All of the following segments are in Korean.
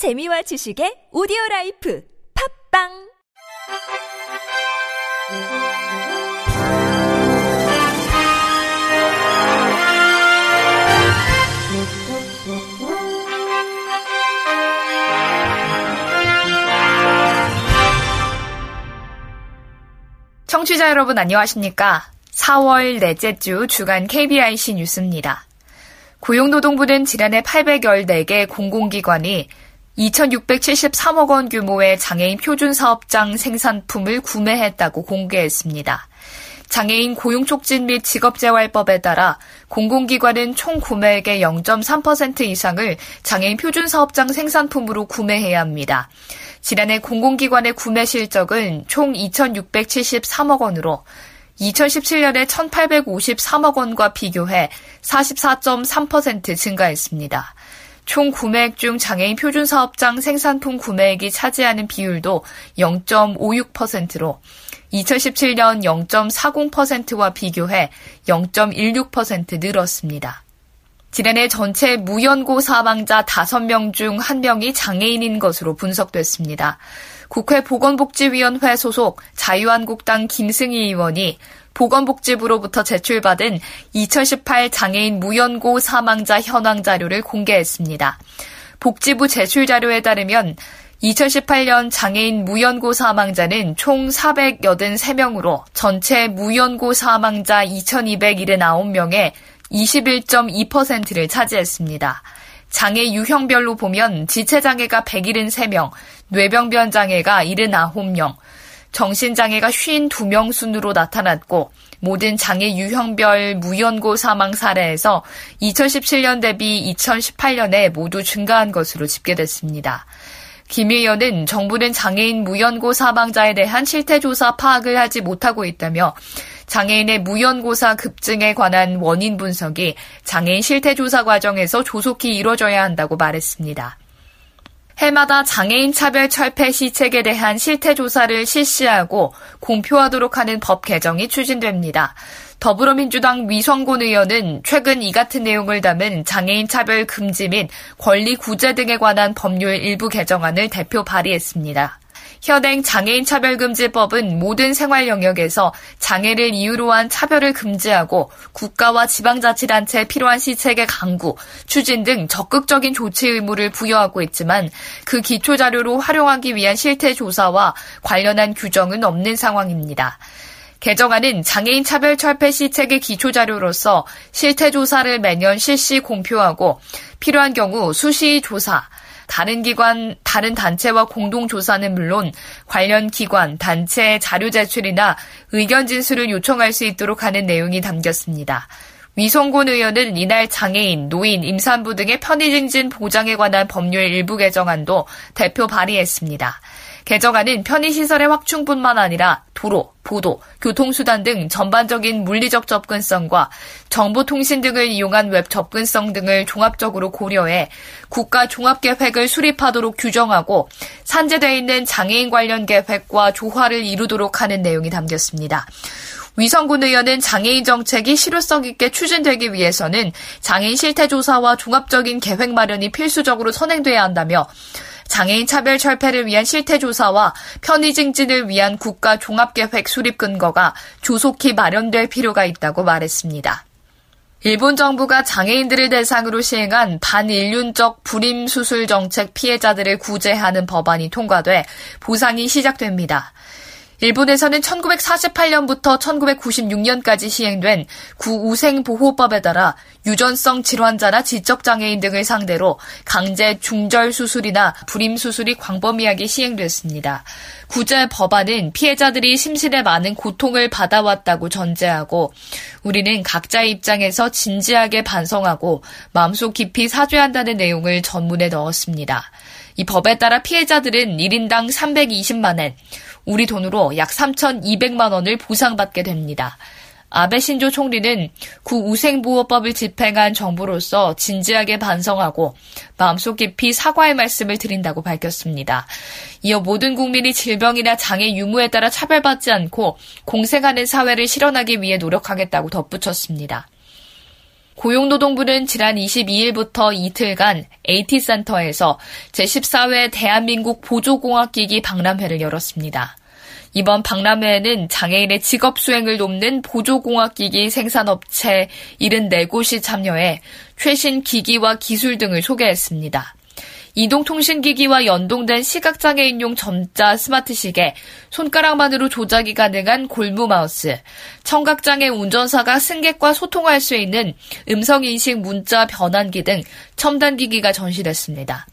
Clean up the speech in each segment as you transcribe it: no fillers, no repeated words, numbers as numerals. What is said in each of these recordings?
재미와 지식의 오디오라이프 팟빵 청취자 여러분 안녕하십니까? 4월 넷째 주 주간 KBIC 뉴스입니다. 고용노동부는 지난해 814개 공공기관이 2,673억 원 규모의 장애인 표준사업장 생산품을 구매했다고 공개했습니다. 장애인 고용촉진 및 직업재활법에 따라 공공기관은 총 구매액의 0.3% 이상을 장애인 표준사업장 생산품으로 구매해야 합니다. 지난해 공공기관의 구매 실적은 총 2,673억 원으로 2017년에 1,853억 원과 비교해 44.3% 증가했습니다. 총 구매액 중 장애인 표준사업장 생산품 구매액이 차지하는 비율도 0.56%로 2017년 0.40%와 비교해 0.16% 늘었습니다. 지난해 전체 무연고 사망자 5명 중 1명이 장애인인 것으로 분석됐습니다. 국회 보건복지위원회 소속 자유한국당 김승희 의원이 보건복지부로부터 제출받은 2018 장애인 무연고 사망자 현황 자료를 공개했습니다. 복지부 제출 자료에 따르면 2018년 장애인 무연고 사망자는 총 483명으로 전체 무연고 사망자 2,279명의 21.2%를 차지했습니다. 장애 유형별로 보면 지체장애가 173명, 뇌병변장애가 79명, 정신장애가 52명 순으로 나타났고 모든 장애 유형별 무연고 사망 사례에서 2017년 대비 2018년에 모두 증가한 것으로 집계됐습니다. 김 의원은 정부는 장애인 무연고 사망자에 대한 실태조사 파악을 하지 못하고 있다며 장애인의 무연고사 급증에 관한 원인 분석이 장애인 실태조사 과정에서 조속히 이루어져야 한다고 말했습니다. 해마다 장애인 차별 철폐 시책에 대한 실태조사를 실시하고 공표하도록 하는 법 개정이 추진됩니다. 더불어민주당 위성곤 의원은 최근 이 같은 내용을 담은 장애인 차별 금지 및 권리 구제 등에 관한 법률 일부 개정안을 대표 발의했습니다. 현행 장애인 차별금지법은 모든 생활 영역에서 장애를 이유로 한 차별을 금지하고 국가와 지방자치단체에 필요한 시책의 강구, 추진 등 적극적인 조치 의무를 부여하고 있지만 그 기초자료로 활용하기 위한 실태조사와 관련한 규정은 없는 상황입니다. 개정안은 장애인 차별 철폐 시책의 기초자료로서 실태조사를 매년 실시 공표하고 필요한 경우 수시 조사, 다른 기관, 다른 단체와 공동조사는 물론 관련 기관, 단체의 자료 제출이나 의견 진술을 요청할 수 있도록 하는 내용이 담겼습니다. 위성곤 의원은 이날 장애인, 노인, 임산부 등의 편의증진 보장에 관한 법률 일부 개정안도 대표 발의했습니다. 개정안은 편의시설의 확충뿐만 아니라 도로, 보도, 교통수단 등 전반적인 물리적 접근성과 정보통신 등을 이용한 웹 접근성 등을 종합적으로 고려해 국가 종합계획을 수립하도록 규정하고 산재되어 있는 장애인 관련 계획과 조화를 이루도록 하는 내용이 담겼습니다. 위성군 의원은 장애인 정책이 실효성 있게 추진되기 위해서는 장애인 실태조사와 종합적인 계획 마련이 필수적으로 선행돼야 한다며 장애인 차별 철폐를 위한 실태조사와 편의증진을 위한 국가 종합계획 수립 근거가 조속히 마련될 필요가 있다고 말했습니다. 일본 정부가 장애인들을 대상으로 시행한 반인륜적 불임수술 정책 피해자들을 구제하는 법안이 통과돼 보상이 시작됩니다. 일본에서는 1948년부터 1996년까지 시행된 구우생보호법에 따라 유전성 질환자나 지적장애인 등을 상대로 강제 중절수술이나 불임수술이 광범위하게 시행됐습니다. 구제 법안은 피해자들이 심신의 많은 고통을 받아왔다고 전제하고 우리는 각자의 입장에서 진지하게 반성하고 마음속 깊이 사죄한다는 내용을 전문에 넣었습니다. 이 법에 따라 피해자들은 1인당 320만 엔, 우리 돈으로 약 3,200만 원을 보상받게 됩니다. 아베 신조 총리는 구우생보호법을 집행한 정부로서 진지하게 반성하고 마음속 깊이 사과의 말씀을 드린다고 밝혔습니다. 이어 모든 국민이 질병이나 장애 유무에 따라 차별받지 않고 공생하는 사회를 실현하기 위해 노력하겠다고 덧붙였습니다. 고용노동부는 지난 22일부터 이틀간 AT센터에서 제14회 대한민국 보조공학기기 박람회를 열었습니다. 이번 박람회에는 장애인의 직업 수행을 돕는 보조공학기기 생산업체 74곳이 참여해 최신 기기와 기술 등을 소개했습니다. 이동통신기기와 연동된 시각장애인용 점자 스마트시계, 손가락만으로 조작이 가능한 골무마우스, 청각장애 운전사가 승객과 소통할 수 있는 음성인식 문자 변환기 등 첨단기기가 전시됐습니다.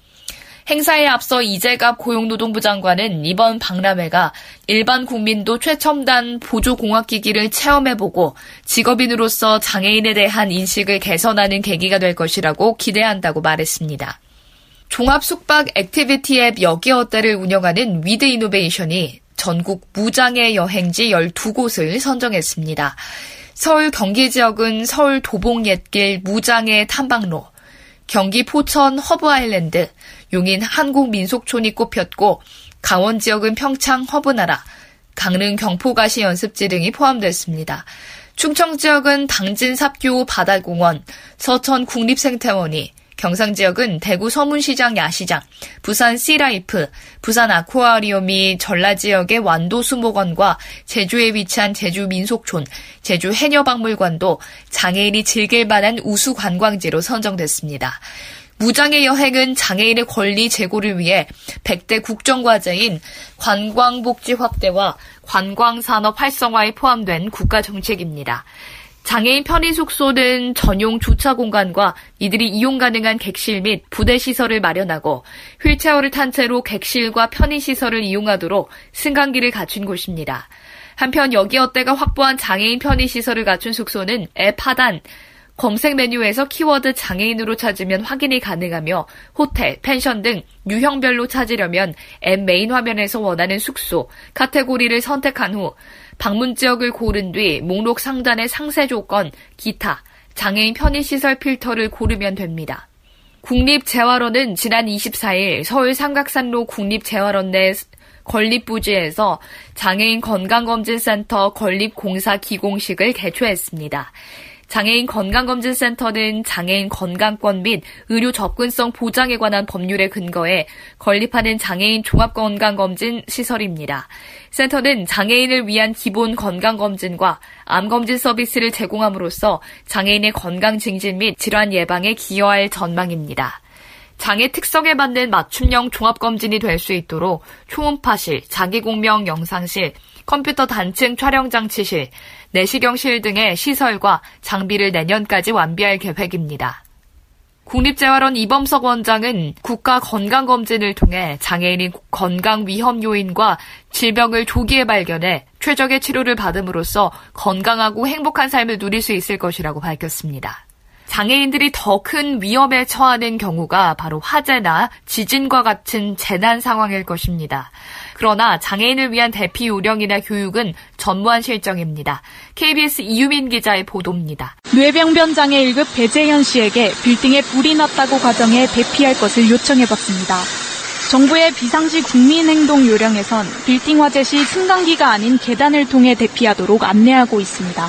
행사에 앞서 이재갑 고용노동부 장관은 이번 박람회가 일반 국민도 최첨단 보조공학기기를 체험해보고 직업인으로서 장애인에 대한 인식을 개선하는 계기가 될 것이라고 기대한다고 말했습니다. 종합숙박 액티비티 앱 여기어때를 운영하는 위드이노베이션이 전국 무장애 여행지 12곳을 선정했습니다. 서울 경기 지역은 서울 도봉 옛길 무장애 탐방로, 경기 포천 허브아일랜드, 용인 한국민속촌이 꼽혔고 강원 지역은 평창 허브나라, 강릉 경포가시 연습지 등이 포함됐습니다. 충청 지역은 당진 삽교 바다공원, 서천 국립생태원이, 경상 지역은 대구 서문시장 야시장, 부산 씨라이프, 부산 아쿠아리움이 전라 지역의 완도수목원과 제주에 위치한 제주 민속촌, 제주 해녀박물관도 장애인이 즐길 만한 우수 관광지로 선정됐습니다. 무장애 여행은 장애인의 권리 제고를 위해 100대 국정과제인 관광복지 확대와 관광산업 활성화에 포함된 국가정책입니다. 장애인 편의 숙소는 전용 주차 공간과 이들이 이용 가능한 객실 및 부대 시설을 마련하고 휠체어를 탄 채로 객실과 편의 시설을 이용하도록 승강기를 갖춘 곳입니다. 한편 여기어때가 확보한 장애인 편의 시설을 갖춘 숙소는 앱 하단 검색 메뉴에서 키워드 장애인으로 찾으면 확인이 가능하며 호텔, 펜션 등 유형별로 찾으려면 앱 메인 화면에서 원하는 숙소, 카테고리를 선택한 후 방문 지역을 고른 뒤 목록 상단의 상세 조건, 기타, 장애인 편의시설 필터를 고르면 됩니다. 국립재활원은 지난 24일 서울 삼각산로 국립재활원 내 건립부지에서 장애인 건강검진센터 건립공사 기공식을 개최했습니다. 장애인 건강검진센터는 장애인 건강권 및 의료 접근성 보장에 관한 법률에 근거해 건립하는 장애인 종합건강검진 시설입니다. 센터는 장애인을 위한 기본 건강검진과 암검진 서비스를 제공함으로써 장애인의 건강 증진 및 질환 예방에 기여할 전망입니다. 장애 특성에 맞는 맞춤형 종합검진이 될 수 있도록 초음파실, 자기공명 영상실, 컴퓨터 단층 촬영장치실, 내시경실 등의 시설과 장비를 내년까지 완비할 계획입니다. 국립재활원 이범석 원장은 국가건강검진을 통해 장애인인 건강위험요인과 질병을 조기에 발견해 최적의 치료를 받음으로써 건강하고 행복한 삶을 누릴 수 있을 것이라고 밝혔습니다. 장애인들이 더 큰 위험에 처하는 경우가 바로 화재나 지진과 같은 재난 상황일 것입니다. 그러나 장애인을 위한 대피 요령이나 교육은 전무한 실정입니다. KBS 이유민 기자의 보도입니다. 뇌병변 장애 1급 배재현 씨에게 빌딩에 불이 났다고 가정해 대피할 것을 요청해봤습니다. 정부의 비상시 국민행동 요령에선 빌딩 화재 시 승강기가 아닌 계단을 통해 대피하도록 안내하고 있습니다.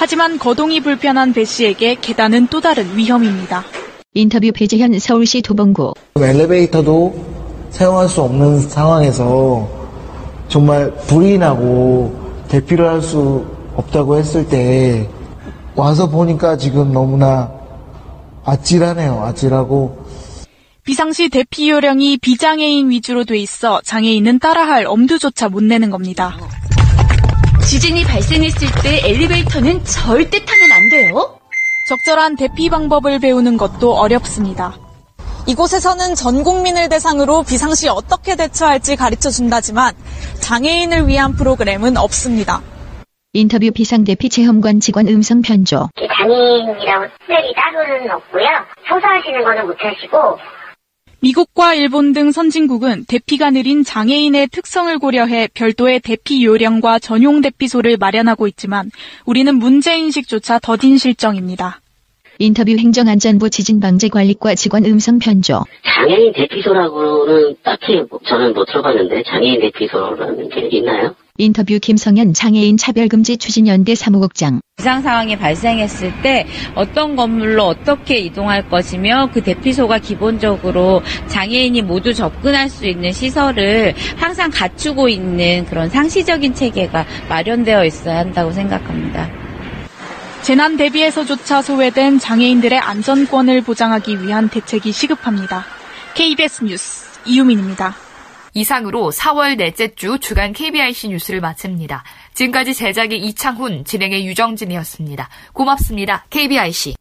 하지만 거동이 불편한 배 씨에게 계단은 또 다른 위험입니다. 인터뷰 배재현 서울시 도봉구. 엘리베이터도 사용할 수 없는 상황에서 정말 불이 나고 대피를 할 수 없다고 했을 때 와서 보니까 지금 너무나 아찔하네요. 아찔하고. 비상시 대피 요령이 비장애인 위주로 돼 있어 장애인은 따라할 엄두조차 못 내는 겁니다. 지진이 발생했을 때 엘리베이터는 절대 타면 안 돼요. 적절한 대피 방법을 배우는 것도 어렵습니다. 이곳에서는 전 국민을 대상으로 비상시 어떻게 대처할지 가르쳐준다지만 장애인을 위한 프로그램은 없습니다. 인터뷰 비상대피 체험관 직원 음성 변조. 장애인이라고 특별히 따로는 없고요. 청소하시는 거는 못하시고. 미국과 일본 등 선진국은 대피가 느린 장애인의 특성을 고려해 별도의 대피 요령과 전용 대피소를 마련하고 있지만 우리는 문제인식조차 더딘 실정입니다. 인터뷰 행정안전부 지진방재관리과 직원 음성 변조. 장애인 대피소라고는 딱히 저는 못 들어봤는데 장애인 대피소라는 게 있나요? 인터뷰 김성현 장애인 차별금지 추진연대 사무국장. 비상 상황이 발생했을 때 어떤 건물로 어떻게 이동할 것이며 그 대피소가 기본적으로 장애인이 모두 접근할 수 있는 시설을 항상 갖추고 있는 그런 상시적인 체계가 마련되어 있어야 한다고 생각합니다. 재난 대비에서조차 소외된 장애인들의 안전권을 보장하기 위한 대책이 시급합니다. KBS 뉴스 이유민입니다. 이상으로 4월 넷째 주 주간 KBIC 뉴스를 마칩니다. 지금까지 제작의 이창훈, 진행의 유정진이었습니다. 고맙습니다. KBIC.